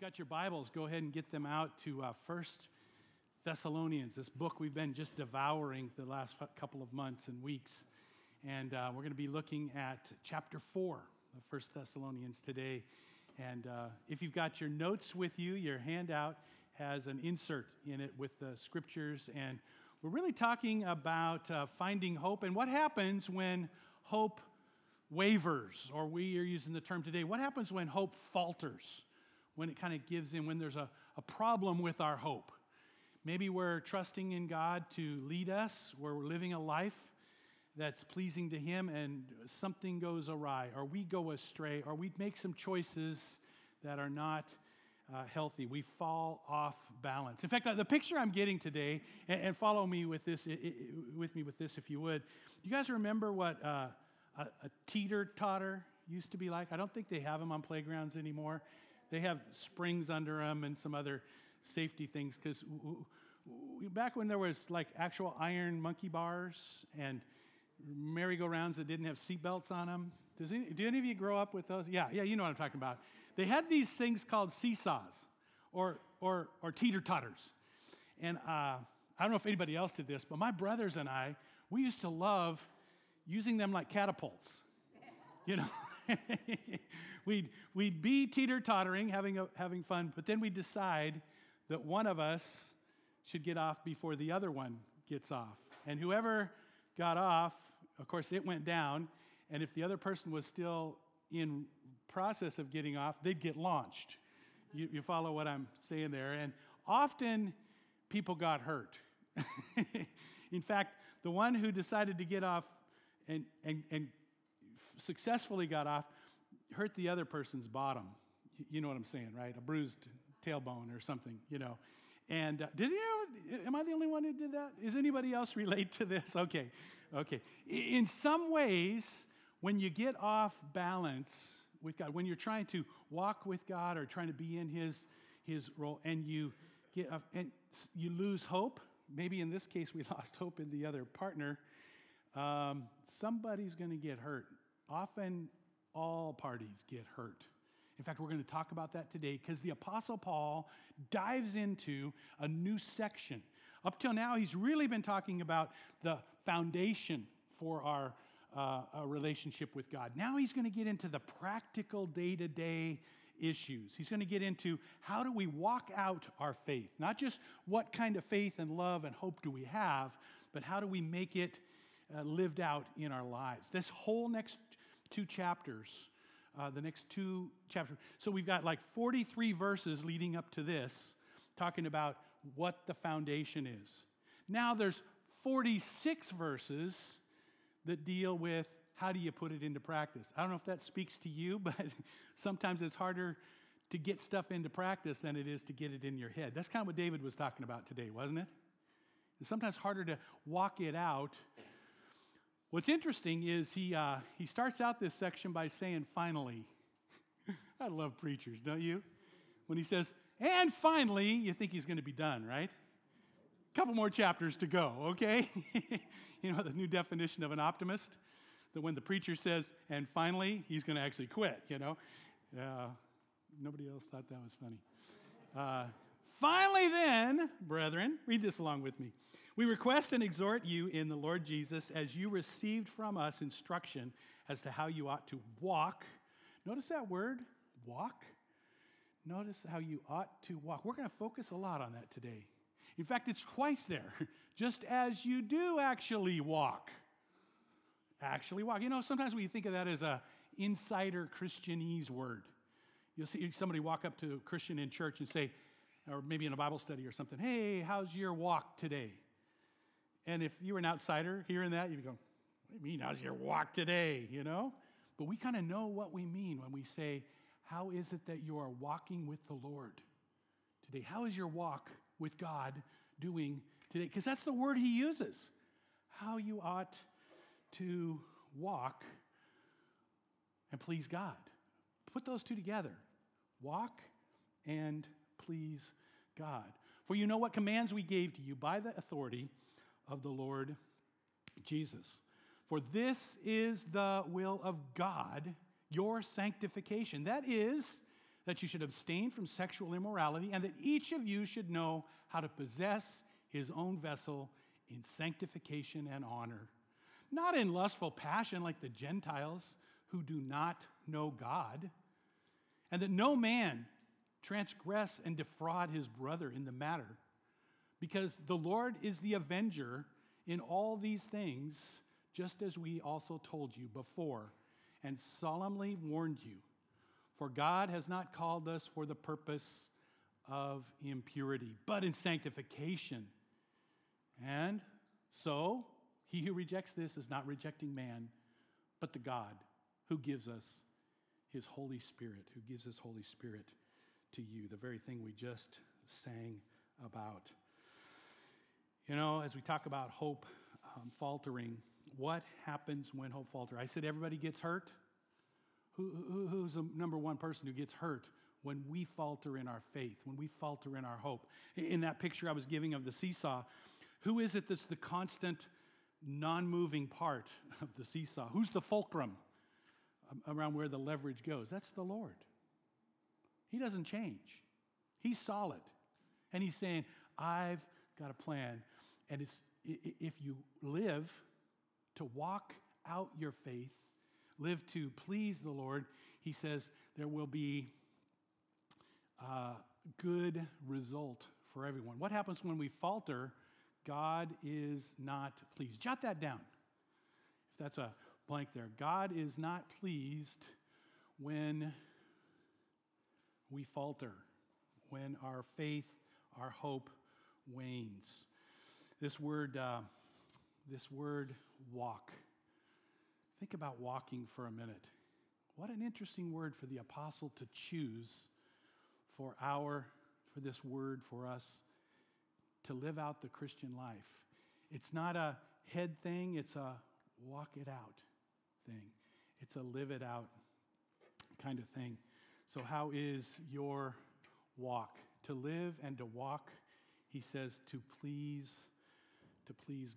you got your Bibles, go ahead and get them out to 1 Thessalonians, this book we've been just devouring the last couple of months and weeks. And we're going to be looking at chapter 4 of 1 Thessalonians today. And if you've got your notes with you, your handout has an insert in it with the scriptures. And we're really talking about finding hope and what happens when hope wavers, or we are using the term today, what happens when hope falters, when it kind of gives in, when there's a problem with our hope. Maybe we're trusting in God to lead us, we're living a life that's pleasing to Him, and something goes awry, or we go astray, or we make some choices that are not healthy. We fall off balance. In fact, the picture I'm getting today, and follow me with this, if you would. You guys remember what a teeter-totter used to be like? I don't think they have them on playgrounds anymore. They have springs under them and some other safety things, because back when there was like actual iron monkey bars and merry-go-rounds that didn't have seatbelts on them. Do any of you grow up with those? Yeah, you know what I'm talking about. They had these things called seesaws or teeter-totters. And I don't know if anybody else did this, but my brothers and I, we used to love using them like catapults, you know. we'd be teeter-tottering, having fun, but then we'd decide that one of us should get off before the other one gets off. And whoever got off, of course, it went down, and if the other person was still in process of getting off, they'd get launched. You follow what I'm saying there? And often people got hurt. In fact, the one who decided to get off and successfully got off, hurt the other person's bottom. You know what I'm saying, right? A bruised tailbone or something, you know. And did you know, am I the only one who did that? Does anybody else relate to this? Okay. In some ways, when you get off balance with God, when you're trying to walk with God or trying to be in His role, and you get off, and you lose hope, maybe in this case we lost hope in the other partner, somebody's going to get hurt. Often, all parties get hurt. In fact, we're going to talk about that today because the Apostle Paul dives into a new section. Up till now, he's really been talking about the foundation for our relationship with God. Now he's going to get into the practical day-to-day issues. He's going to get into how do we walk out our faith, not just what kind of faith and love and hope do we have, but how do we make it lived out in our lives. This whole next two chapters. So we've got like 43 verses leading up to this, talking about what the foundation is. Now there's 46 verses that deal with how do you put it into practice. I don't know if that speaks to you, but sometimes it's harder to get stuff into practice than it is to get it in your head. That's kind of what David was talking about today, wasn't it? It's sometimes harder to walk it out. What's interesting is he starts out this section by saying, finally. I love preachers, don't you? When he says, and finally, you think he's going to be done, right? A couple more chapters to go, okay? You know, the new definition of an optimist, that when the preacher says, and finally, he's going to actually quit, you know? Nobody else thought that was funny. Finally then, brethren, read this along with me. We request and exhort you in the Lord Jesus as you received from us instruction as to how you ought to walk. Notice that word, walk. Notice how you ought to walk. We're going to focus a lot on that today. In fact, it's twice there. Just as you do actually walk. Actually walk. You know, sometimes we think of that as an insider Christianese word. You'll see somebody walk up to a Christian in church and say, or maybe in a Bible study or something, hey, how's your walk today? And if you were an outsider hearing that, you'd go, what do you mean, how's your walk today, you know? But we kind of know what we mean when we say, how is it that you are walking with the Lord today? How is your walk with God doing today? Because that's the word he uses, how you ought to walk and please God. Put those two together, walk and please God. For you know what commands we gave to you by the authority of the Lord Jesus. For this is the will of God, your sanctification. That is that you should abstain from sexual immorality, and that each of you should know how to possess his own vessel in sanctification and honor, not in lustful passion like the Gentiles who do not know God, and that no man transgress and defraud his brother in the matter, because the Lord is the avenger in all these things, just as we also told you before and solemnly warned you. For God has not called us for the purpose of impurity, but in sanctification. And so, he who rejects this is not rejecting man, but the God who gives us his Holy Spirit, who gives his Holy Spirit to you, the very thing we just sang about. You know, as we talk about hope faltering, what happens when hope falters? I said everybody gets hurt. Who's the number one person who gets hurt when we falter in our faith, when we falter in our hope? In that picture I was giving of the seesaw, who is it that's the constant non-moving part of the seesaw? Who's the fulcrum around where the leverage goes? That's the Lord. He doesn't change. He's solid. And he's saying, I've got a plan. And it's if you live to walk out your faith, live to please the Lord, he says there will be a good result for everyone. What happens when we falter? God is not pleased. Jot that down. If that's a blank there. God is not pleased when we falter, when our faith, our hope wanes. This word walk. Think about walking for a minute. What an interesting word for the apostle to choose for this word for us to live out the Christian life. It's not a head thing, it's a walk it out thing. It's a live it out kind of thing. So how is your walk? To live and to walk, he says, to please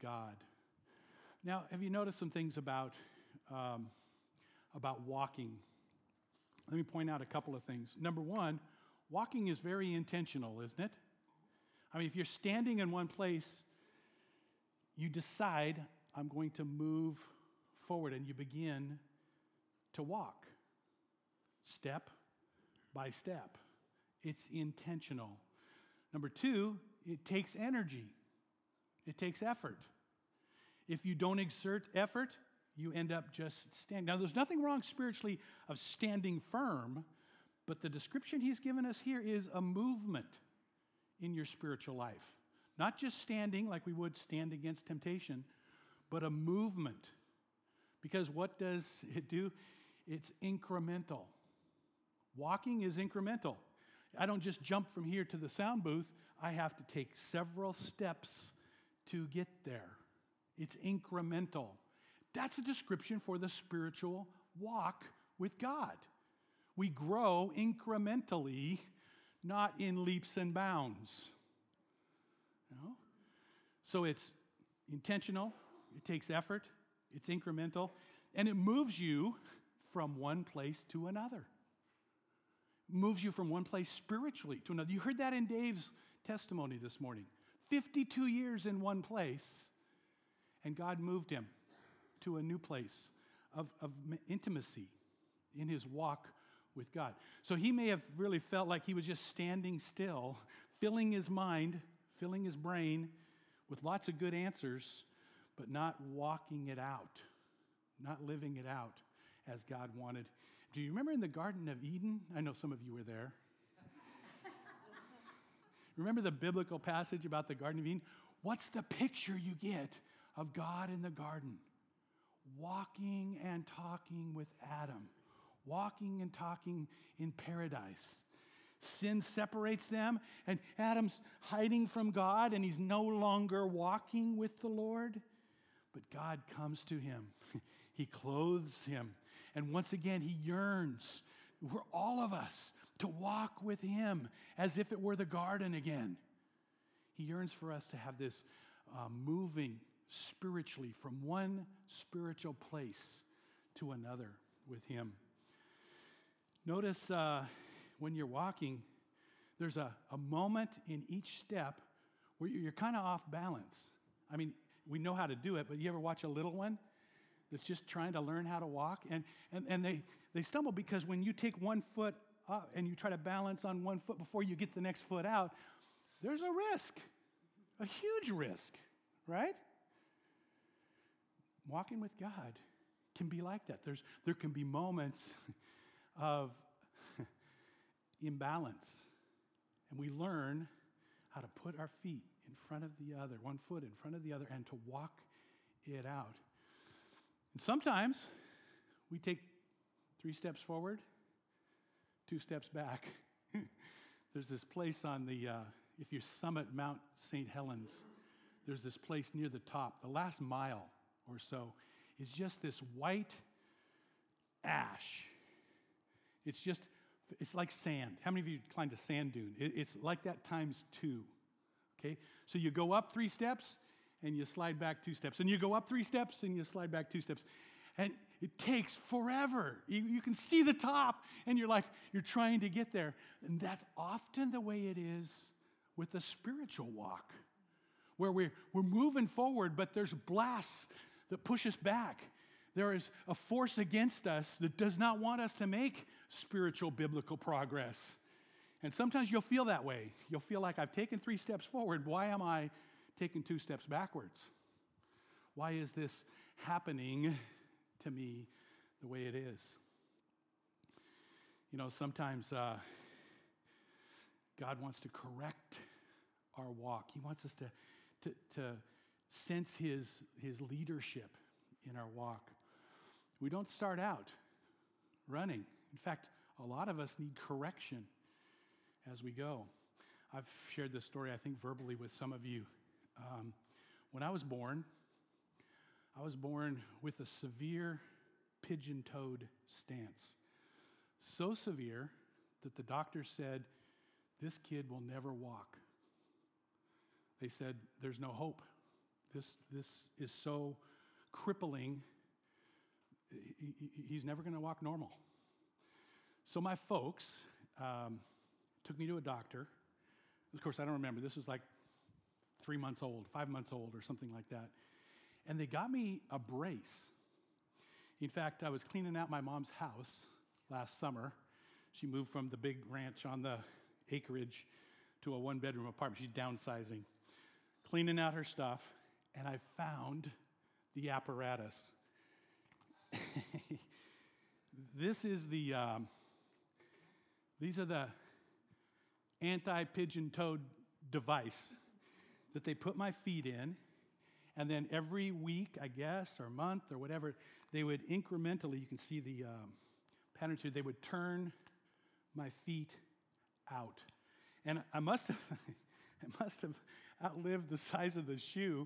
God. Now, have you noticed some things about walking? Let me point out a couple of things. Number one, walking is very intentional, isn't it? I mean, if you're standing in one place, you decide, I'm going to move forward, and you begin to walk step by step. It's intentional. Number two, it takes energy. It takes effort. If you don't exert effort, you end up just standing. Now, there's nothing wrong spiritually of standing firm, but the description he's given us here is a movement in your spiritual life. Not just standing like we would stand against temptation, but a movement. Because what does it do? It's incremental. Walking is incremental. I don't just jump from here to the sound booth. I have to take several steps to get there. It's incremental. That's a description for the spiritual walk with God. We grow incrementally, not in leaps and bounds. You know? So it's intentional, it takes effort, it's incremental, and it moves you from one place to another. Moves you from one place spiritually to another. You heard that in Dave's testimony this morning. 52 years in one place, and God moved him to a new place of intimacy in his walk with God. So he may have really felt like he was just standing still, filling his mind, filling his brain with lots of good answers, but not walking it out, not living it out as God wanted. Do you remember in the Garden of Eden? I know some of you were there. Remember the biblical passage about the Garden of Eden? What's the picture you get of God in the garden? Walking and talking with Adam. Walking and talking in paradise. Sin separates them, and Adam's hiding from God, and he's no longer walking with the Lord. But God comes to him. He clothes him. And once again, he yearns for all of us to walk with him as if it were the garden again. He yearns for us to have this moving spiritually from one spiritual place to another with him. Notice when you're walking, there's a moment in each step where you're kind of off balance. I mean, we know how to do it, but you ever watch a little one that's just trying to learn how to walk? And they stumble because when you take one foot up and you try to balance on one foot before you get the next foot out, there's a risk, a huge risk, right? Walking with God can be like that. There can be moments of imbalance, and we learn how to put our feet in front of the other, one foot in front of the other, and to walk it out. And sometimes we take 3 steps forward, 2 steps back. There's this place on the, if you summit Mount St. Helens, there's this place near the top, the last mile or so, is just this white ash. It's like sand. How many of you climbed a sand dune? It's like that times 2, okay? So you go up 3 steps, and you slide back 2 steps, and you go up 3 steps, and you slide back 2 steps, and it takes forever. You can see the top, and you're trying to get there, and that's often the way it is with the spiritual walk, where we're moving forward, but there's blasts that push us back. There is a force against us that does not want us to make spiritual, biblical progress, and sometimes you'll feel that way. You'll feel like, I've taken 3 steps forward. Why am I taking 2 steps backwards? Why is this happening to me the way it is? You know, sometimes God wants to correct our walk. He wants us to sense His leadership in our walk. We don't start out running. In fact, a lot of us need correction as we go. I've shared this story, I think, verbally with some of you. When I was born with a severe pigeon-toed stance. So severe that the doctor said, this kid will never walk. They said, there's no hope. This is so crippling, he's never going to walk normal. So my folks took me to a doctor. Of course, I don't remember. This was like 3 months old, 5 months old, or something like that. And they got me a brace. In fact, I was cleaning out my mom's house last summer. She moved from the big ranch on the acreage to a one-bedroom apartment. She's downsizing. Cleaning out her stuff, and I found the apparatus. This is the, these are the anti-pigeon-toed device that they put my feet in, and then every week, I guess, or month, or whatever, they would incrementally, you can see the pattern here, they would turn my feet out. And I must have outlived the size of the shoe,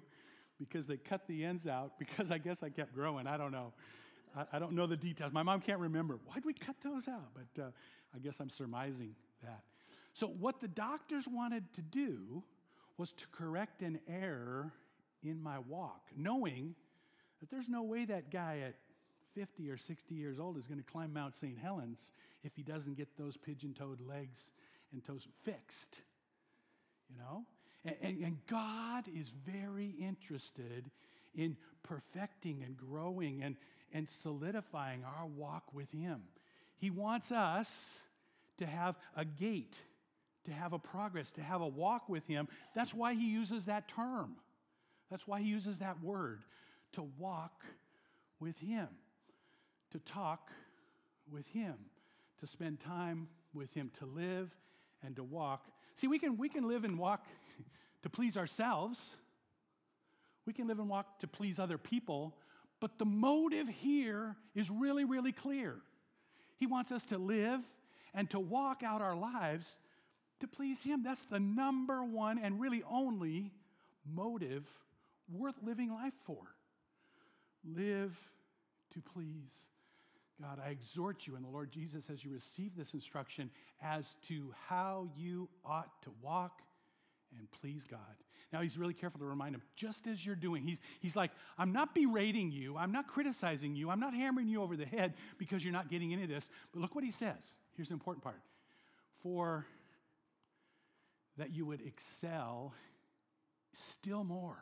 because they cut the ends out, because I guess I kept growing. I don't know. I don't know the details. My mom can't remember. Why did we cut those out? But I guess I'm surmising that. So what the doctors wanted to do was to correct an error in my walk, knowing that there's no way that guy at 50 or 60 years old is going to climb Mount St. Helens if he doesn't get those pigeon-toed legs and toes fixed, you know? And God is very interested in perfecting and growing and solidifying our walk with Him. He wants us to have a gait, to have a progress, to have a walk with Him. That's why He uses that term. That's why He uses that word, to walk with Him, to talk with Him, to spend time with Him, to live and to walk. See, we can live and walk to please ourselves. We can live and walk to please other people, but the motive here is really, really clear. He wants us to live and to walk out our lives to please Him. That's the number one and really only motive worth living life for. Live to please God. I exhort you in the Lord Jesus as you receive this instruction as to how you ought to walk and please God. Now, He's really careful to remind him, just as you're doing. He's like, I'm not berating you. I'm not criticizing you. I'm not hammering you over the head because you're not getting into this. But look what He says. Here's the important part. for that you would excel still more.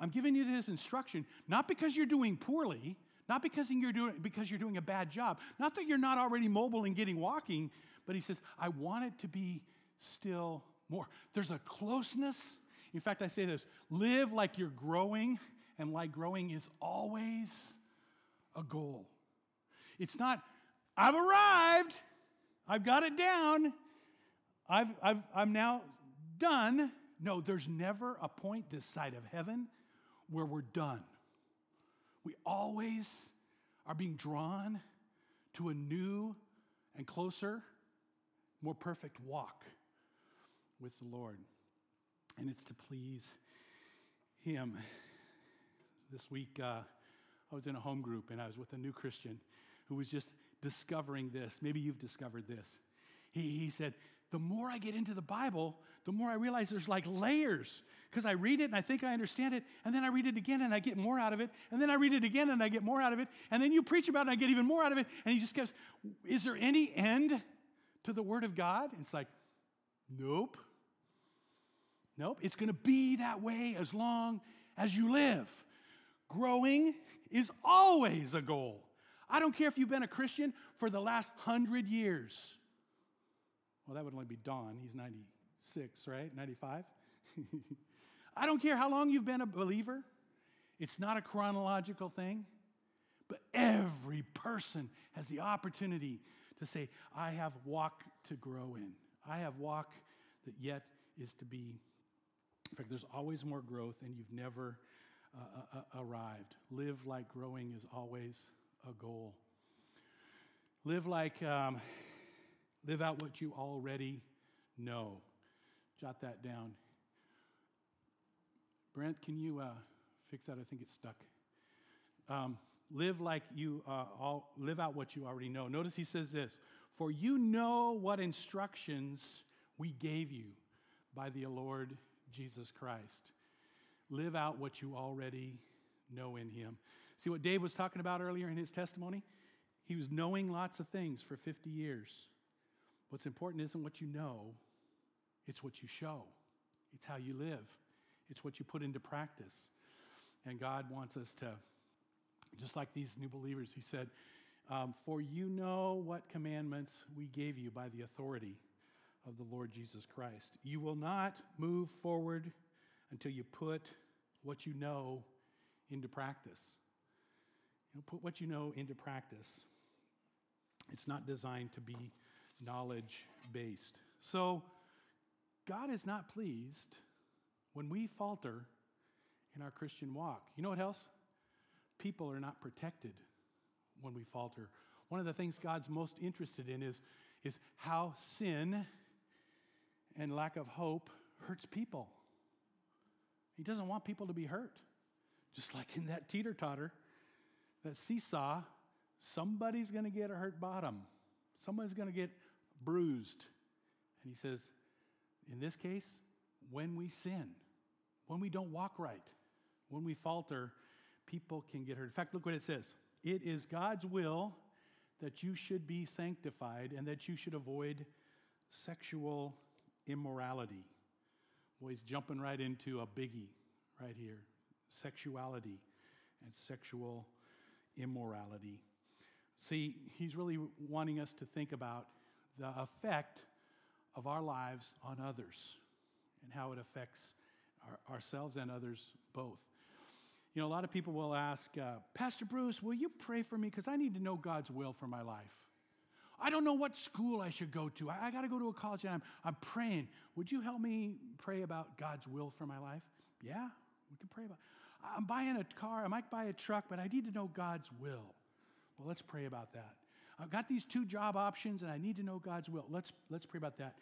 I'm giving you this instruction, not because you're doing poorly, not because you're doing a bad job, not that you're not already mobile and getting walking, but he says, I want it to be still more. There's a closeness. In fact, I say this, live like you're growing, and like growing is always a goal. It's not, I've arrived, I've got it down, I'm now done. No, there's never a point this side of heaven where we're done. We always are being drawn to a new and closer, more perfect walk with the Lord. And it's to please Him. This week, I was in a home group, and I was with a new Christian who was just discovering this. Maybe you've discovered this. He said, the more I get into the Bible, the more I realize there's like layers, because I read it and I think I understand it, and then I read it again and I get more out of it, and then I read it again and I get more out of it, and then you preach about it and I get even more out of it, and he just goes, is there any end to the Word of God? And it's like, nope. Nope. It's going to be that way as long as you live. Growing is always a goal. I don't care if you've been a Christian for the last 100 years. Well, that would only be Don. He's 96, right? 95? I don't care how long you've been a believer. It's not a chronological thing. But every person has the opportunity to say, I have walk to grow in. I have walk that yet is to be. In fact, there's always more growth, and you've never arrived. Live like growing is always a goal. Live out what you already know. Jot that down. Brent, can you fix that? I think it's stuck. Live out what you already know. Notice he says this, for you know what instructions we gave you by the Lord Jesus Christ. Live out what you already know in Him. See what Dave was talking about earlier in his testimony? He was knowing lots of things for 50 years. What's important isn't what you know, it's what you show. It's how you live. It's what you put into practice. And God wants us to, just like these new believers, He said, for you know what commandments we gave you by the authority of the Lord Jesus Christ. You will not move forward until you put what you know into practice. You know, put what you know into practice. It's not designed to be knowledge-based. So God is not pleased when we falter in our Christian walk. You know what else? People are not protected when we falter. One of the things God's most interested in is how sin and lack of hope hurts people. He doesn't want people to be hurt. Just like in that teeter-totter, that seesaw, somebody's going to get a hurt bottom. Someone's going to get bruised. And he says, in this case, when we sin, when we don't walk right, when we falter, people can get hurt. In fact, look what it says. It is God's will that you should be sanctified and that you should avoid sexual immorality. Boy, he's jumping right into a biggie right here. Sexuality and sexual immorality. See, he's really wanting us to think about the effect of our lives on others and how it affects ourselves and others both. You know, a lot of people will ask, Pastor Bruce, will you pray for me? Because I need to know God's will for my life. I don't know what school I should go to. I got to go to a college, and I'm praying. Would you help me pray about God's will for my life? Yeah, we can pray about it. I'm buying a car. I might buy a truck, but I need to know God's will. Well, let's pray about that. I've got these 2 job options, and I need to know God's will. Let's pray about that.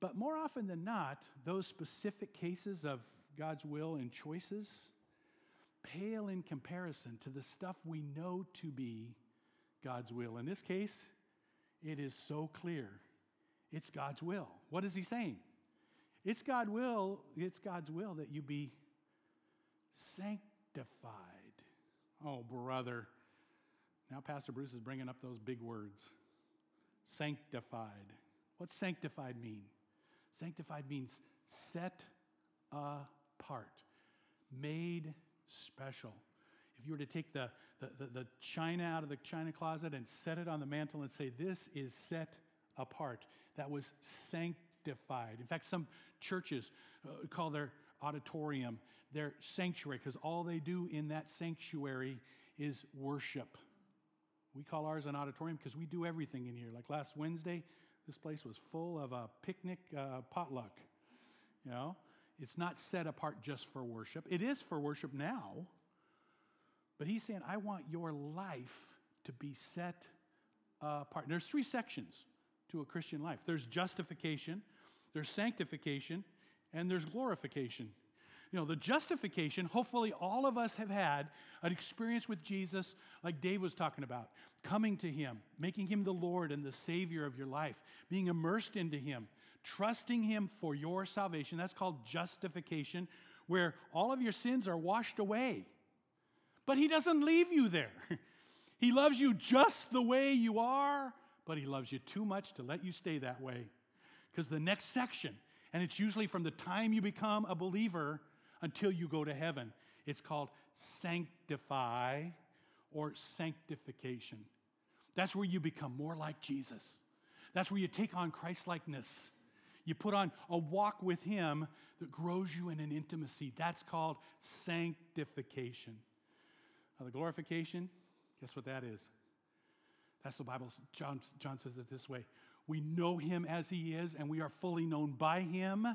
But more often than not, those specific cases of God's will and choices pale in comparison to the stuff we know to be God's will. In this case, it is so clear. It's God's will. What is he saying? It's God's will that you be sanctified. Oh, brother. Now Pastor Bruce is bringing up those big words. sanctified. What's sanctified mean? Sanctified means set apart, made special. If you were to take the china out of the china closet and set it on the mantle and say, this is set apart, that was sanctified. In fact, some churches call their auditorium their sanctuary because all they do in that sanctuary is worship. We call ours an auditorium because we do everything in here. Like last Wednesday, this place was full of a picnic potluck. You know, it's not set apart just for worship. It is for worship now. But he's saying, I want your life to be set apart. And there's three sections to a Christian life. There's justification, there's sanctification, and there's glorification. You know, the justification, hopefully all of us have had an experience with Jesus like Dave was talking about. Coming to him, making him the Lord and the Savior of your life, being immersed into him, trusting him for your salvation. That's called justification, where all of your sins are washed away. But he doesn't leave you there. He loves you just the way you are, but he loves you too much to let you stay that way. Because the next section, and it's usually from the time you become a believer until you go to heaven, it's called sanctify or sanctification. That's where you become more like Jesus. That's where you take on Christ-likeness. You put on a walk with him that grows you in an intimacy. That's called sanctification. Now, the glorification, guess what that is? That's the Bible. John says it this way. We know him as he is, and we are fully known by him,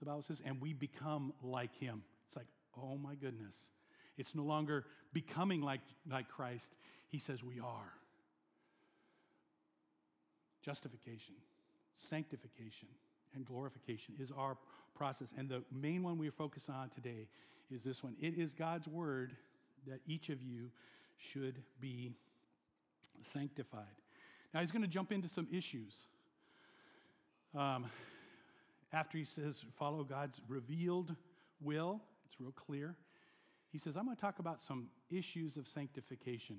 the Bible says, and we become like him. It's like, oh my goodness. It's no longer becoming like Christ. He says we are. Justification, sanctification, and glorification is our process. And the main one we focus on today is this one. It is God's word that each of you should be sanctified. Now, he's going to jump into some issues. After he says, follow God's revealed will, it's real clear. He says, I'm going to talk about some issues of sanctification.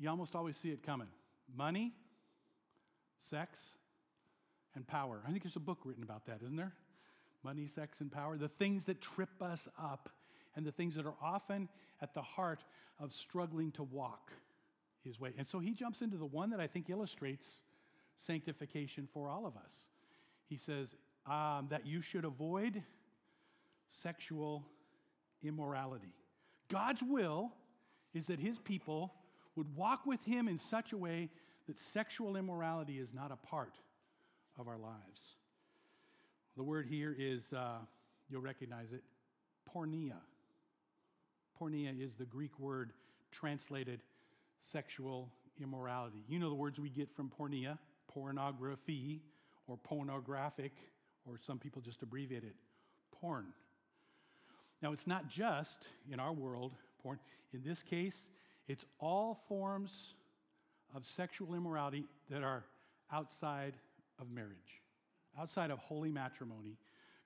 You almost always see it coming. Money, sex, and power. I think there's a book written about that, isn't there? Money, sex, and power, the things that trip us up and the things that are often at the heart of struggling to walk his way. And so he jumps into the one that I think illustrates sanctification for all of us. He says that you should avoid sexual immorality. God's will is that his people would walk with him in such a way that sexual immorality is not a part of our lives. The word here is, you'll recognize it, porneia. Porneia is the Greek word translated sexual immorality. You know the words we get from porneia, pornography or pornographic, or some people just abbreviate it, porn. Now, it's not just in our world porn. In this case, it's all forms of sexual immorality that are outside of marriage, outside of holy matrimony.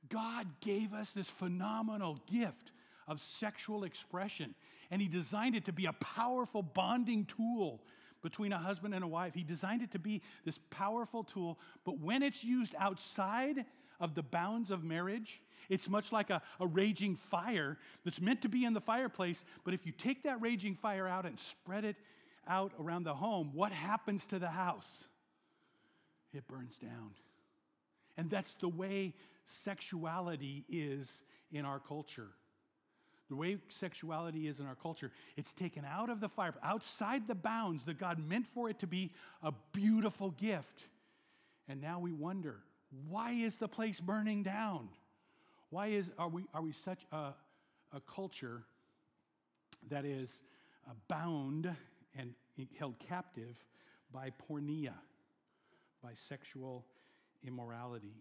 God gave us this phenomenal gift of sexual expression, and he designed it to be a powerful bonding tool between a husband and a wife. He designed it to be this powerful tool, but when it's used outside of the bounds of marriage, it's much like a raging fire that's meant to be in the fireplace, but if you take that raging fire out and spread it out around the home, what happens to the house? It burns down. And that's the way sexuality is in our culture. The way sexuality is in our culture, it's taken out of the fire, outside the bounds that God meant for it to be a beautiful gift. And now we wonder, why is the place burning down? Why are we such a culture that is bound and held captive by porneia, by sexual immorality?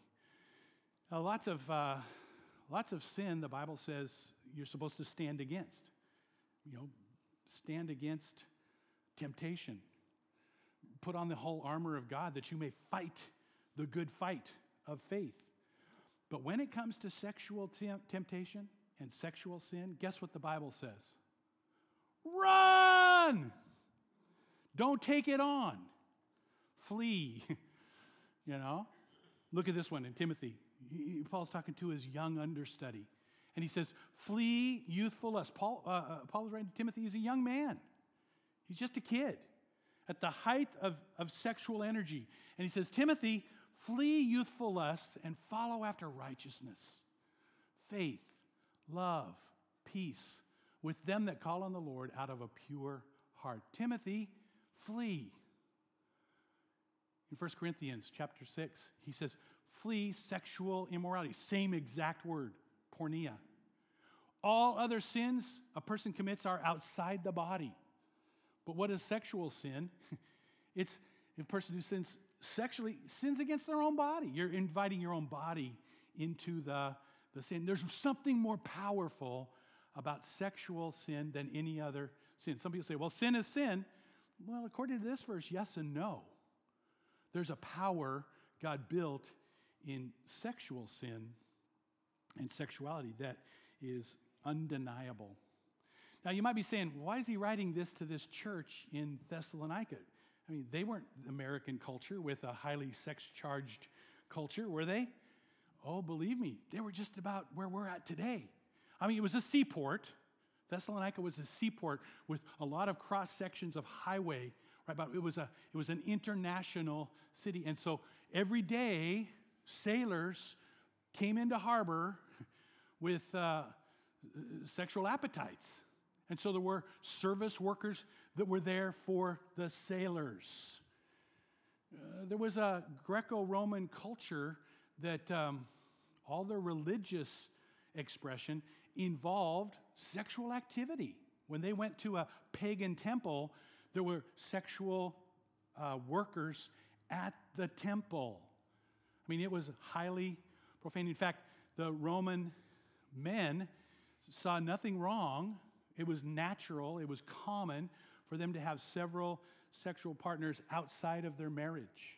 Now, lots of sin, the Bible says, you're supposed to stand against. You know, stand against temptation. Put on the whole armor of God that you may fight the good fight of faith. But when it comes to sexual temptation and sexual sin, guess what the Bible says? Run! Don't take it on. Flee. You know? Look at this one in Timothy. Paul's talking to his young understudy. And he says, flee youthful lust. Paul is writing to Timothy. He's a young man. He's just a kid. At the height of sexual energy. And he says, Timothy, flee youthful lusts and follow after righteousness, faith, love, peace, with them that call on the Lord out of a pure heart. Timothy, flee. In 1 Corinthians chapter 6, he says, flee sexual immorality. Same exact word, pornea. All other sins a person commits are outside the body. But what is sexual sin? It's a person who sins sexually, sins against their own body. You're inviting your own body into the sin. There's something more powerful about sexual sin than any other sin. Some people say, well, sin is sin. Well, according to this verse, yes and no. There's a power God built in sexual sin and sexuality that is undeniable. Now, you might be saying, why is he writing this to this church in Thessalonica? I mean, they weren't American culture with a highly sex-charged culture, were they? Oh, believe me, they were just about where we're at today. I mean, it was a seaport. Thessalonica was a seaport with a lot of cross-sections of highway, right? But it was an international city. And so every day, sailors came into harbor with sexual appetites. And so there were service workers that were there for the sailors. There was a Greco-Roman culture that all their religious expression involved sexual activity. When they went to a pagan temple, there were sexual workers at the temple. I mean, it was highly profane. In fact, the Roman men saw nothing wrong. It was natural, it was common for them to have several sexual partners outside of their marriage.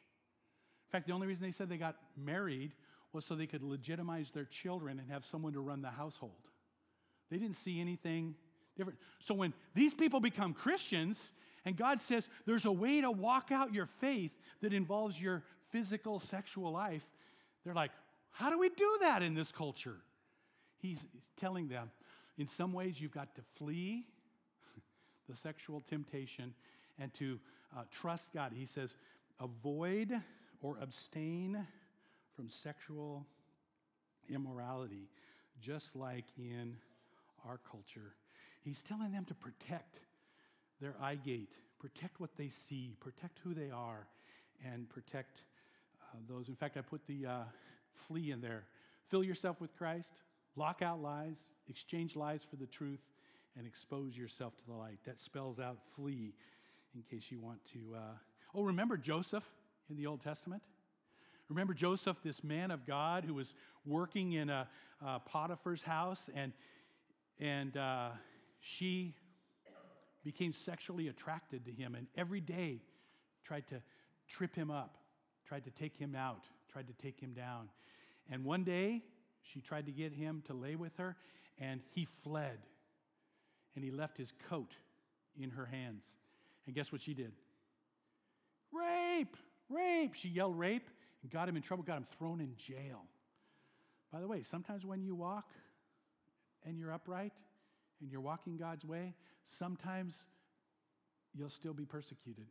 In fact, the only reason they said they got married was so they could legitimize their children and have someone to run the household. They didn't see anything different. So when these people become Christians and God says there's a way to walk out your faith that involves your physical sexual life, they're like, how do we do that in this culture? He's telling them, in some ways, you've got to flee the sexual temptation and to trust God. He says, avoid or abstain from sexual immorality, just like in our culture. He's telling them to protect their eye gate, protect what they see, protect who they are, and protect those. In fact, I put the flee in there. Fill yourself with Christ. Lock out lies, exchange lies for the truth, and expose yourself to the light. That spells out flee in case you want to. Remember Joseph in the Old Testament? Remember Joseph, this man of God who was working in a Potiphar's house, and she became sexually attracted to him, and every day tried to trip him up, tried to take him out, tried to take him down. And one day, she tried to get him to lay with her, and he fled. And he left his coat in her hands. And guess what she did? Rape! Rape! She yelled rape and got him in trouble, got him thrown in jail. By the way, sometimes when you walk and you're upright and you're walking God's way, sometimes you'll still be persecuted.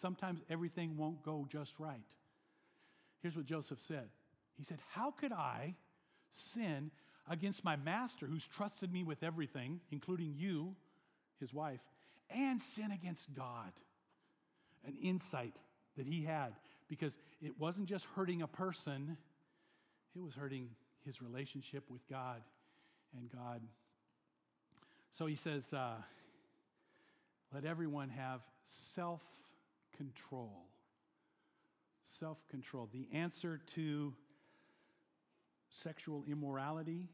Sometimes everything won't go just right. Here's what Joseph said. He said, how could I sin against my master who's trusted me with everything, including you, his wife, and sin against God? An insight that he had, because it wasn't just hurting a person, it was hurting his relationship with God and God. So he says, let everyone have self-control. Self-control. The answer to sexual immorality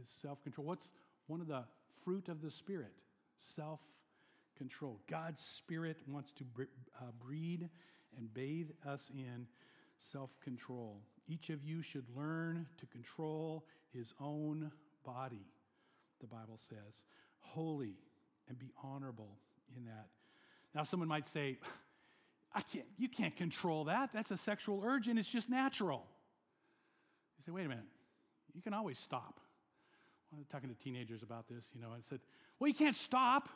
is self-control. What's one of the fruit of the Spirit? Self-control. God's Spirit wants to breed and bathe us in self-control. Each of you should learn to control his own body, the Bible says, holy and be honorable in that. Now, someone might say, you can't control that. That's a sexual urge, and it's just natural. You say, wait a minute. You can always stop. I was talking to teenagers about this, and said, well, you can't stop.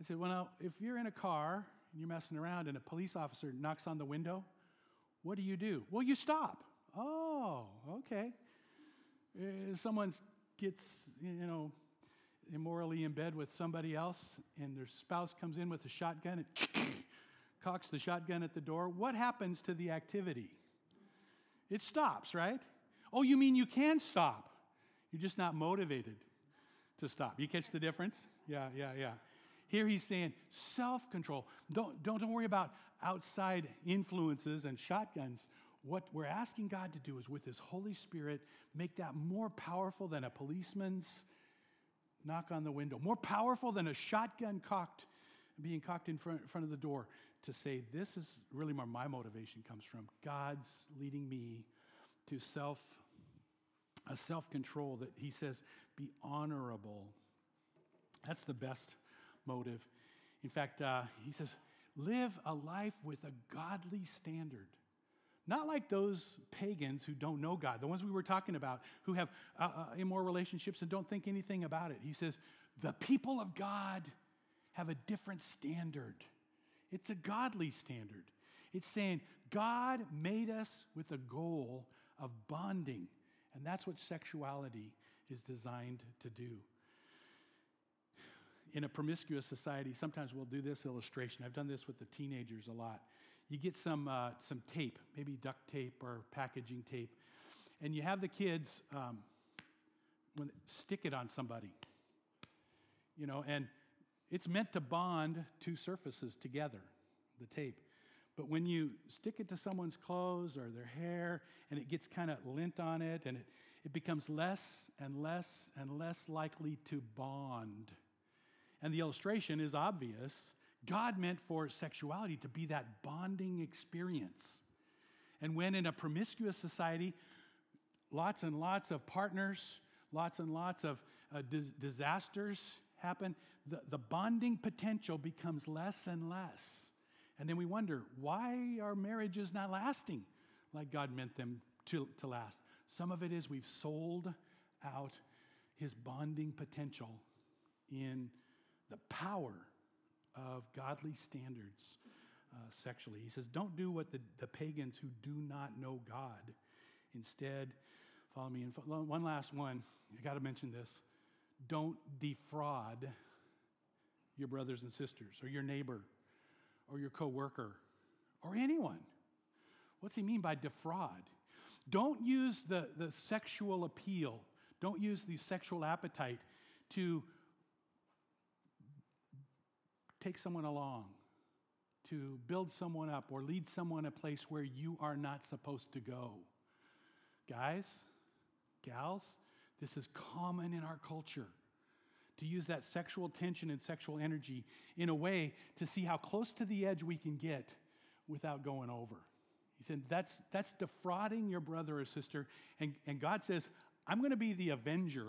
I said, well, now, if you're in a car and you're messing around and a police officer knocks on the window, what do? Well, you stop. Oh, okay. If someone gets, immorally in bed with somebody else and their spouse comes in with a shotgun and cocks the shotgun at the door, what happens to the activity? It stops, right? Oh, you mean you can stop? You're just not motivated to stop. You catch the difference? Yeah. Here he's saying self-control. Don't worry about outside influences and shotguns. What we're asking God to do is with His Holy Spirit, make that more powerful than a policeman's knock on the window, more powerful than a shotgun being cocked in front of the door, to say, this is really where my motivation comes from. God's leading me to a self-control that He says, be honorable. That's the best motive. In fact, He says, live a life with a godly standard. Not like those pagans who don't know God, the ones we were talking about, who have immoral relationships and don't think anything about it. He says, the people of God have a different standard. It's a godly standard. It's saying God made us with a goal of bonding, and that's what sexuality is designed to do. In a promiscuous society, sometimes we'll do this illustration. I've done this with the teenagers a lot. You get some tape, maybe duct tape or packaging tape, and you have the kids stick it on somebody, and it's meant to bond two surfaces together, the tape. But when you stick it to someone's clothes or their hair, and it gets kind of lint on it, and it becomes less and less and less likely to bond. And the illustration is obvious. God meant for sexuality to be that bonding experience. And when in a promiscuous society, lots and lots of partners, lots and lots of disasters happen, the bonding potential becomes less and less. And then we wonder, why are marriages not lasting like God meant them to last? Some of it is we've sold out His bonding potential in the power of godly standards sexually. He says, don't do what the pagans who do not know God. Instead, follow me. And one last one, I got to mention this. Don't defraud your brothers and sisters or your neighbor or your coworker or anyone. What's he mean by defraud? Don't use the sexual appeal. Don't use the sexual appetite to take someone along, to build someone up or lead someone a place where you are not supposed to go. Guys, gals, this is common in our culture, to use that sexual tension and sexual energy in a way to see how close to the edge we can get without going over. He said, that's defrauding your brother or sister. And God says, I'm going to be the avenger.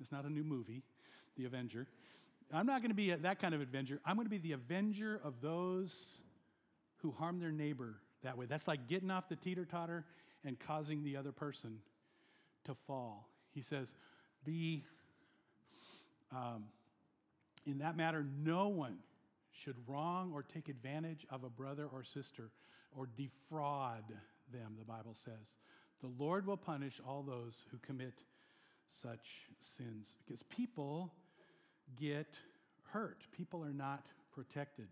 It's not a new movie, The Avenger. I'm not going to be that kind of avenger. I'm going to be the avenger of those who harm their neighbor that way. That's like getting off the teeter-totter and causing the other person to fall. He says, be, in that matter, no one should wrong or take advantage of a brother or sister or defraud them, the Bible says. The Lord will punish all those who commit such sins, because people get hurt. People are not protected.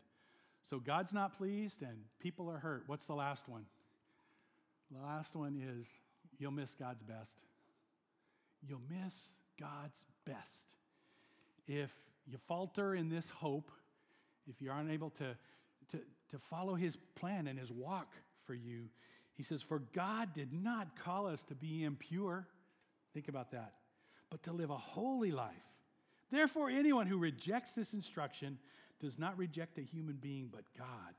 So God's not pleased and people are hurt. What's the last one? The last one is you'll miss God's best. You'll miss God's best. If you falter in this hope, if you're unable to follow His plan and His walk for you, He says, for God did not call us to be impure. Think about that. But to live a holy life. Therefore, anyone who rejects this instruction does not reject a human being, but God,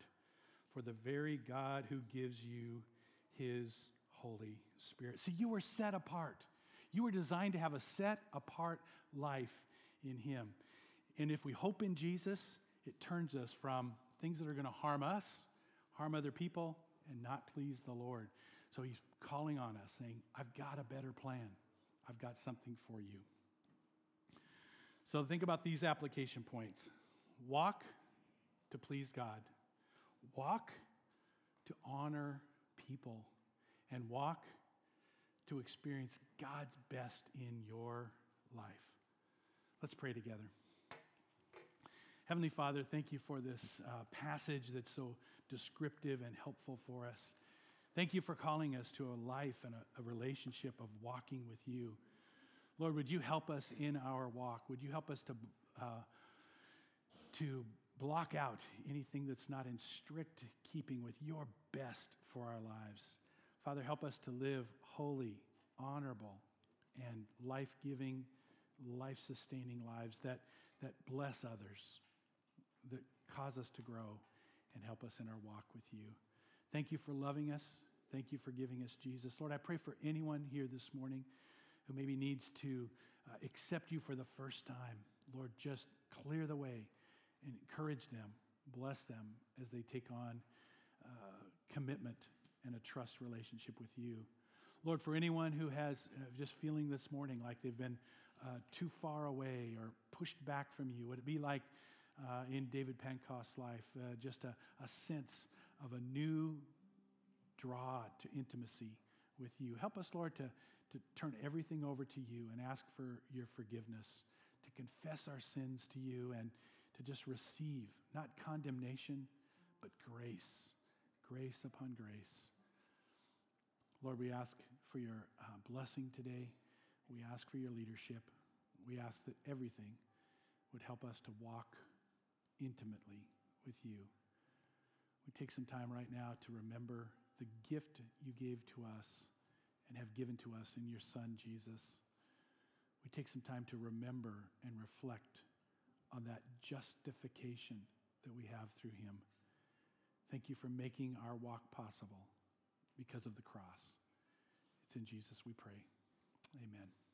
for the very God who gives you His Holy Spirit. See, you were set apart. You were designed to have a set apart life in Him. And if we hope in Jesus, it turns us from things that are going to harm us, harm other people, and not please the Lord. So he's calling on us, saying, I've got a better plan. I've got something for you. So think about these application points. Walk to please God. Walk to honor people. And walk to experience God's best in your life. Let's pray together. Heavenly Father, thank you for this passage that's so descriptive and helpful for us. Thank you for calling us to a life and a relationship of walking with you. Lord, would you help us in our walk? Would you help us to block out anything that's not in strict keeping with your best for our lives? Father, help us to live holy, honorable, and life-giving, life-sustaining lives that bless others, that cause us to grow and help us in our walk with you. Thank you for loving us. Thank you for giving us Jesus. Lord, I pray for anyone here this morning who maybe needs to accept you for the first time. Lord, just clear the way and encourage them, bless them as they take on commitment and a trust relationship with you. Lord, for anyone who has just feeling this morning like they've been too far away or pushed back from you, would it be like in David Pancost's life, just a sense of a new draw to intimacy with you? Help us, Lord, to turn everything over to you and ask for your forgiveness, to confess our sins to you and to just receive, not condemnation, but grace, grace upon grace. Lord, we ask for your blessing today. We ask for your leadership. We ask that everything would help us to walk intimately with you. We take some time right now to remember the gift you gave to us and have given to us in your Son, Jesus. We take some time to remember and reflect on that justification that we have through him. Thank you for making our walk possible because of the cross. It's in Jesus we pray. Amen.